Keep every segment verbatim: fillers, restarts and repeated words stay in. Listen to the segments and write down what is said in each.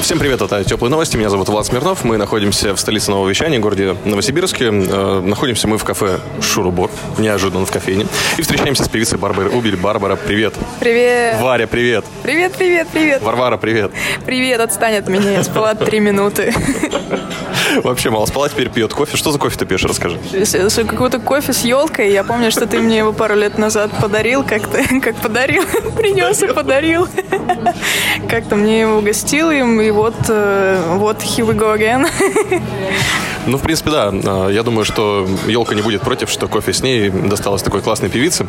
Всем привет, это «Тёплые новости». Меня зовут Влад Смирнов. Мы находимся в столице Нового Вещания, городе Новосибирске. Э, находимся мы в кафе «Шурубор», неожиданно в кофейне. И встречаемся с певицей Барбарой Убель. Барбара, привет. Привет. Варя, привет. Привет, привет, привет. Варвара, привет. Привет, отстань от меня, я спала три минуты. Вообще мало спала, теперь пьет кофе. Что за кофе ты пьешь, расскажи. Какой-то кофе с елкой. Я помню, что ты мне его пару лет назад подарил как-то. Как подарил? Принес и подарил. Как-то мне его угостил им, и вот, вот here we go again. Ну, в принципе, да. Я думаю, что елка не будет против, что кофе с ней досталось такой классной певице.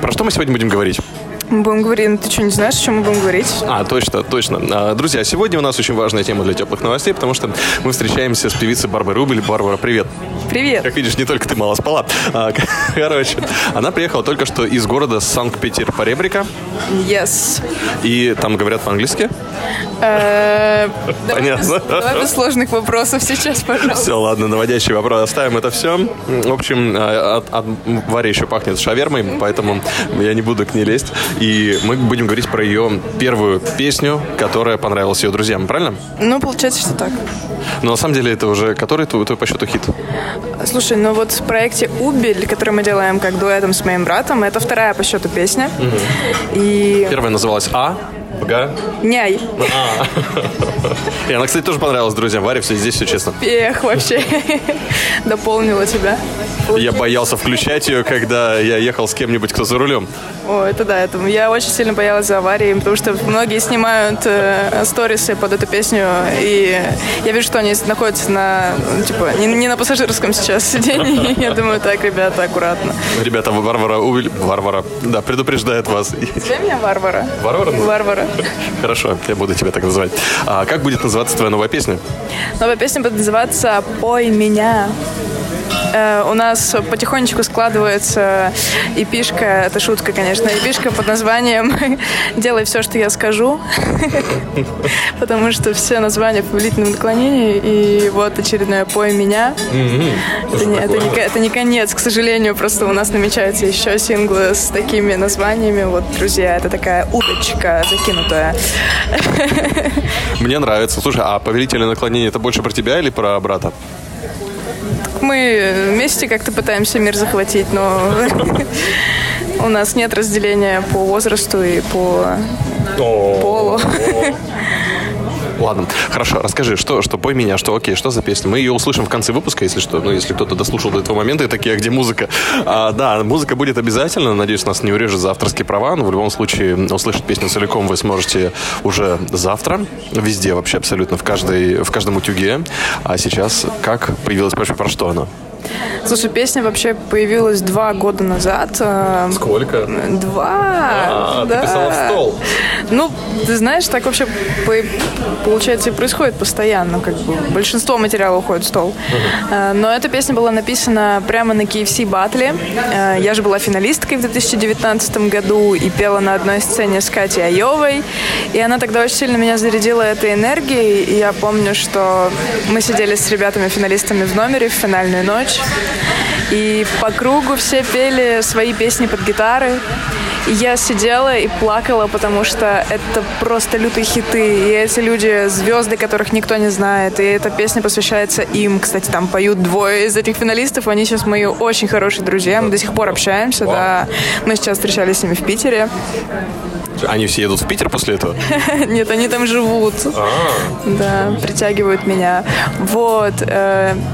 Про что мы сегодня будем говорить? Мы будем говорить, ну ты что, не знаешь, о чем мы будем говорить? А, точно, точно. Друзья, сегодня у нас очень важная тема для теплых новостей, потому что мы встречаемся с певицей Барбарой Убель. Барбара, привет. Привет. Как видишь, не только ты мало спала. Короче, она приехала только что из города Санкт-Петербрико. Yes. И там говорят по-английски? Понятно. Давай без сложных вопросов сейчас, пожалуйста. Все, ладно, наводящий вопрос. Оставим это все. В общем, от Вари еще пахнет шавермой, поэтому я не буду к ней лезть. И мы будем говорить про ее первую песню, которая понравилась ее друзьям, правильно? Ну, получается, что так. Но на самом деле это уже который твой, твой по счету хит? Слушай, ну вот в проекте «Убель», который мы делаем как дуэтом с моим братом, это вторая по счету песня. Угу. И... Первая называлась «А». Га? Няй. И она, кстати, тоже понравилась друзьям. Варя, все здесь, все честно. Эх, вообще. Дополнила тебя. Я боялся включать ее, когда я ехал с кем-нибудь, кто за рулем. О, это да. Это... Я очень сильно боялась за аварии, потому что многие снимают э, сторисы под эту песню, и я вижу, что они находятся на, ну, типа, не, не на пассажирском сейчас сиденье. Я думаю, так, ребята, аккуратно. Ребята, Варвара Убель... Варвара, да, предупреждает вас. Тебя меня Варвара. Варвара? Варвара. Хорошо, я буду тебя так называть. А как будет называться твоя новая песня? Новая песня будет называться «Пой меня». У нас потихонечку складывается эпишка, это шутка, конечно, эпишка под названием «Делай все, что я скажу», потому что все названия в повелительном наклонении, и вот очередное «Пой меня». Это не конец, к сожалению, просто у нас намечаются еще синглы с такими названиями. Вот, друзья, это такая удочка закинутая. Мне нравится. Слушай, а повелительное наклонение – это больше про тебя или про брата? Мы вместе как-то пытаемся мир захватить, но у нас нет разделения по возрасту и по полу. Ладно, хорошо, расскажи, что, что «Пой меня», что окей, что за песня? Мы ее услышим в конце выпуска, если что, ну, если кто-то дослушал до этого момента, и такие, где музыка? А, да, музыка будет обязательно, надеюсь, нас не урежут за авторские права, но в любом случае услышать песню целиком вы сможете уже завтра, везде вообще абсолютно, в, каждой, в каждом утюге. А сейчас, как появилась, вообще про что она? Слушай, песня вообще появилась два года назад. Сколько? Два. А, да. Ты писала в стол. Ну, ты знаешь, так вообще получается и происходит постоянно, как бы большинство материала уходит в стол. Uh-huh. Но эта песня была написана прямо на кей эф си баттле. Я же была финалисткой в две тысячи девятнадцатом году и пела на одной сцене с Катей Айовой. И она тогда очень сильно меня зарядила этой энергией. И я помню, что мы сидели с ребятами-финалистами в номере в финальную ночь. И по кругу все пели свои песни под гитары. И я сидела и плакала, потому что это просто лютые хиты. И эти люди, звезды, которых никто не знает. И эта песня посвящается им. Кстати, там поют двое из этих финалистов. Они сейчас мои очень хорошие друзья. Мы до сих пор общаемся, да. Мы сейчас встречались с ними в Питере. Они все едут в Питер после этого? Нет, они там живут. Да, притягивают меня. Вот.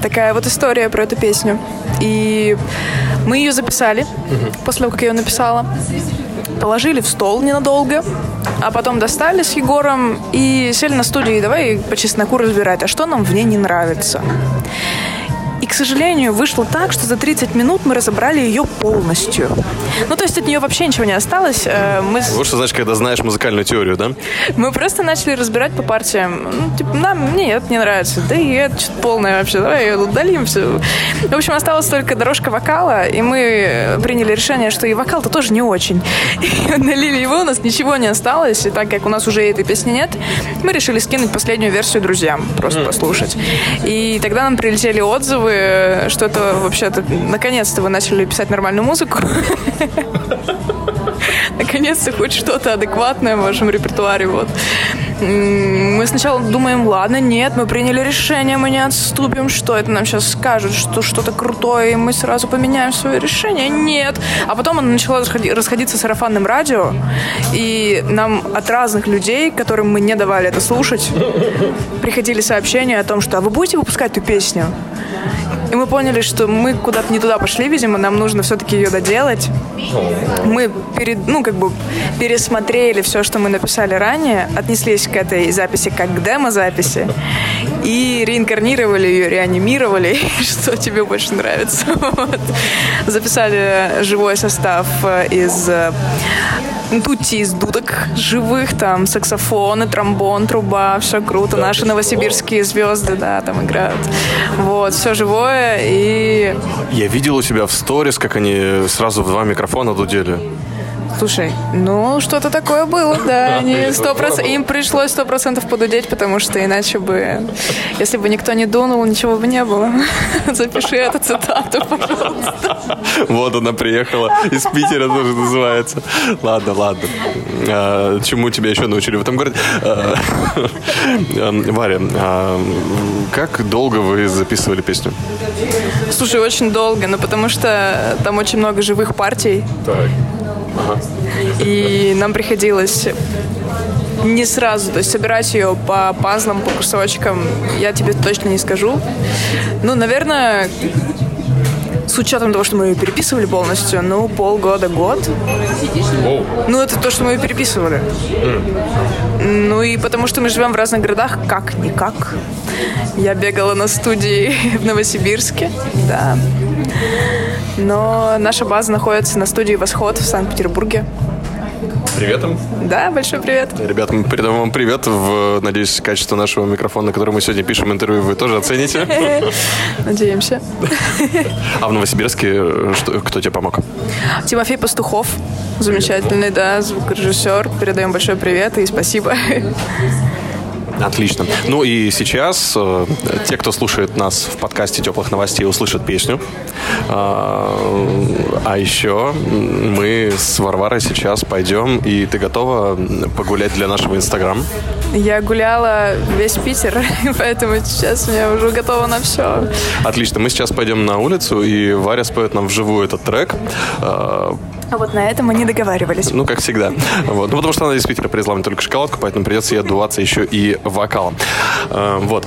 Такая вот история про эту песню. И мы ее записали после того, как я ее написала. Положили в стол ненадолго, а потом достали с Егором и сели на студии. Давай по чесноку разбирать, а что нам в ней не нравится. И к сожалению, вышло так, что за тридцать минут мы разобрали ее полностью. Ну, то есть от нее вообще ничего не осталось. Мы... Вот что значит, когда знаешь музыкальную теорию, да? Мы просто начали разбирать по партиям. Ну, типа, нам, мне это не нравится. Да и это что-то полное вообще. Давай ее удалим все. В общем, осталась только дорожка вокала, и мы приняли решение, что и вокал-то тоже не очень. И удалили его, у нас ничего не осталось. И так как у нас уже этой песни нет, мы решили скинуть последнюю версию друзьям, просто mm. послушать. И тогда нам прилетели отзывы, что это вообще-то, наконец-то вы начали писать нормальную музыку. Наконец-то хоть что-то адекватное в вашем репертуаре. Вот. Мы сначала думаем, ладно, нет, мы приняли решение, мы не отступим, что это нам сейчас скажут, что что-то крутое, и мы сразу поменяем свое решение. Нет. А потом оно начало расходиться сарафанным радио, и нам от разных людей, которым мы не давали это слушать, приходили сообщения о том, что «А вы будете выпускать эту песню?» И мы поняли, что мы куда-то не туда пошли, видимо, нам нужно все-таки ее доделать. Мы перед, ну, как бы пересмотрели все, что мы написали ранее, отнеслись к этой записи как к демо-записи и реинкарнировали ее, реанимировали, что тебе больше нравится. Вот. Записали живой состав из... Тутти из дудок живых, там саксофоны, тромбон, труба, все круто. Да, наши новосибирские звезды, да, там играют. Вот, все живое. И я видел у себя в сторис, как они сразу в два микрофона дудели. Слушай, ну что-то такое было, да. Им пришлось сто процентов подудеть, потому что иначе бы, если бы никто не дунул, ничего бы не было. Запиши эту цитату, пожалуйста. Вот она приехала. Из Питера тоже называется. Ладно, ладно. А, чему тебя еще научили в этом городе? А, Варя, а как долго вы записывали песню? Слушай, очень долго, но потому что там очень много живых партий. Так. Ага. И нам приходилось не сразу, то есть собирать ее по пазлам, по кусочкам, я тебе точно не скажу. Ну, наверное, с учетом того, что мы ее переписывали полностью, ну, полгода-год. Воу. Ну, это то, что мы ее переписывали. Mm. Ну, и потому что мы живем в разных городах, как-никак. Я бегала на студии в Новосибирске, да. Но наша база находится на студии «Восход» в Санкт-Петербурге. Приветом. Да, большой привет. Ребята, мы передаем вам привет. В, надеюсь, качество нашего микрофона, который мы сегодня пишем интервью, вы тоже оцените. Надеемся. А в Новосибирске что, кто тебе помог? Тимофей Пастухов. Замечательный, да, звукорежиссер. Передаем большой привет и спасибо. Отлично. Ну и сейчас э, те, кто слушает нас в подкасте «Теплых новостей», услышат песню. А, а еще мы с Варварой сейчас пойдем. И ты готова погулять для нашего Инстаграм? Я гуляла весь Питер, поэтому сейчас я уже готова на все. Отлично. Мы сейчас пойдем на улицу, и Варя споет нам вживую этот трек. А вот на этом мы не договаривались. Ну, как всегда. Вот. Ну, потому что она действительно привезла мне только шоколадку, поэтому придется ей отдуваться еще и вокалом. Э, вот.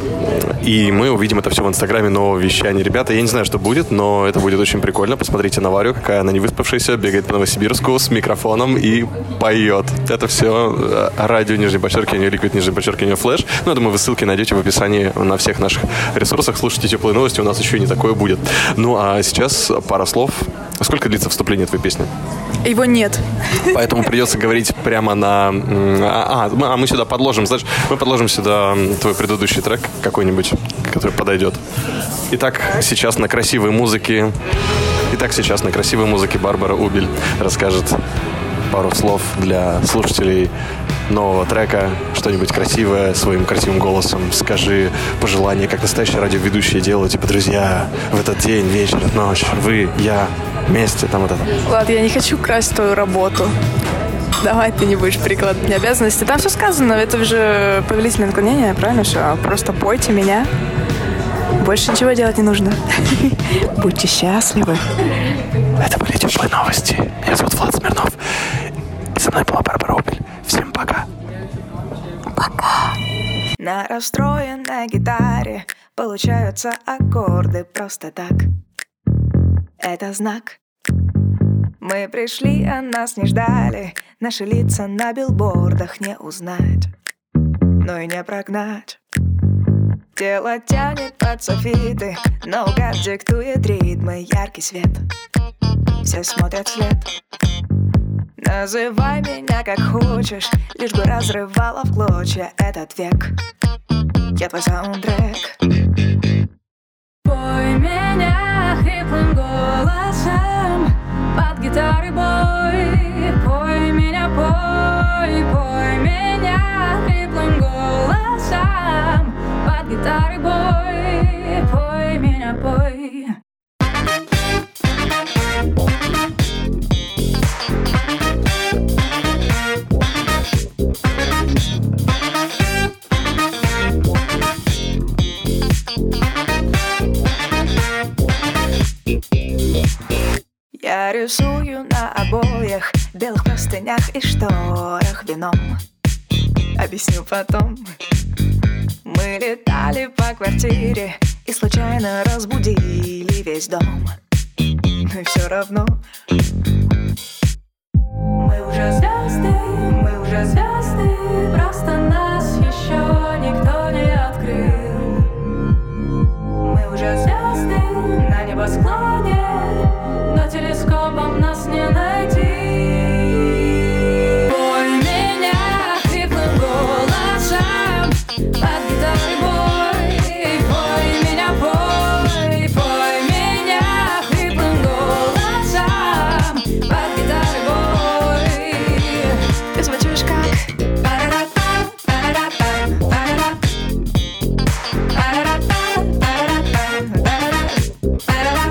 И мы увидим это все в Инстаграме «Нового вещания». Ребята, я не знаю, что будет, но это будет очень прикольно. Посмотрите на Варю, какая она невыспавшаяся, бегает по Новосибирску с микрофоном и поет. Это все радио, нижнее подчеркивание, ликвид, нижнее подчеркивание, флэш. Ну, я думаю, вы ссылки найдете в описании на всех наших ресурсах. Слушайте «Теплые новости», у нас еще и не такое будет. Ну, а сейчас пара слов. Сколько длится вступление твоей песни? Его нет. Поэтому придется говорить прямо на... А, а, а мы сюда подложим, знаешь, мы подложим сюда твой предыдущий трек какой-нибудь, который подойдет. Итак, сейчас на красивой музыке... Итак, сейчас на красивой музыке Барбара Убель расскажет пару слов для слушателей нового трека. Что-нибудь красивое своим красивым голосом. Скажи пожелание, как настоящие радиоведущие делают. Типа, друзья, в этот день, вечер, ночь, вы, я... Вместе, там вот это. Влад, я не хочу красть твою работу. Давай ты не будешь перекладывать мне обязанности. Там все сказано, это же повелительное наклонение, правильно все? Просто пойте меня. Больше ничего делать не нужно. Будьте счастливы. Это были «Теплые новости». Меня зовут Влад Смирнов. И со мной была Барбара Убель. Всем пока. Пока. На расстроен на гитаре получаются аккорды просто так. Это знак. Мы пришли, а нас не ждали. Наши лица на билбордах не узнать, но и не прогнать. Тело тянет под софиты, наугад диктует ритмы яркий свет. Все смотрят вслед. Называй меня как хочешь, лишь бы разрывала в клочья этот век. Я твой саундтрек. Пой меня хриплым голосом, под гитарой бой. Пой меня, пой, пой меня хриплым голосом, под гитарой бой. Пой меня, пой. Я рисую на обоях, белых простынях и шторах вином. Объясню потом. Мы летали по квартире и случайно разбудили весь дом. Но все равно мы уже звезды, мы уже звезды, просто нас еще никто не открыл. Мы уже звезды на небосклоне, но телескопом нас не найти. Пой меня хриплым голосом, под гитарой бой. Пой меня, пой, пой меня хриплым голосом, под гитарой бой. Ты звучишь как парарата, парарата, парарата, парарата, парарата, парарата.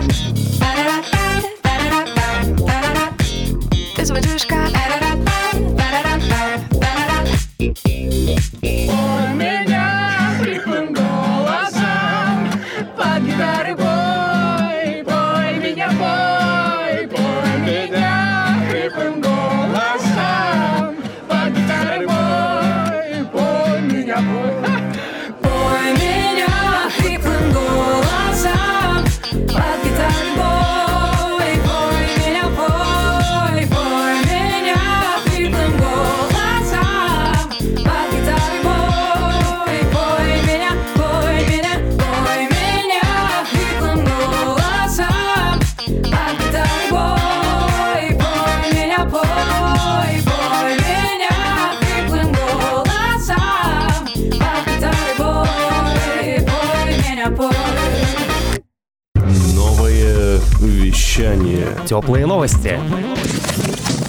Новое вещание. Теплые новости.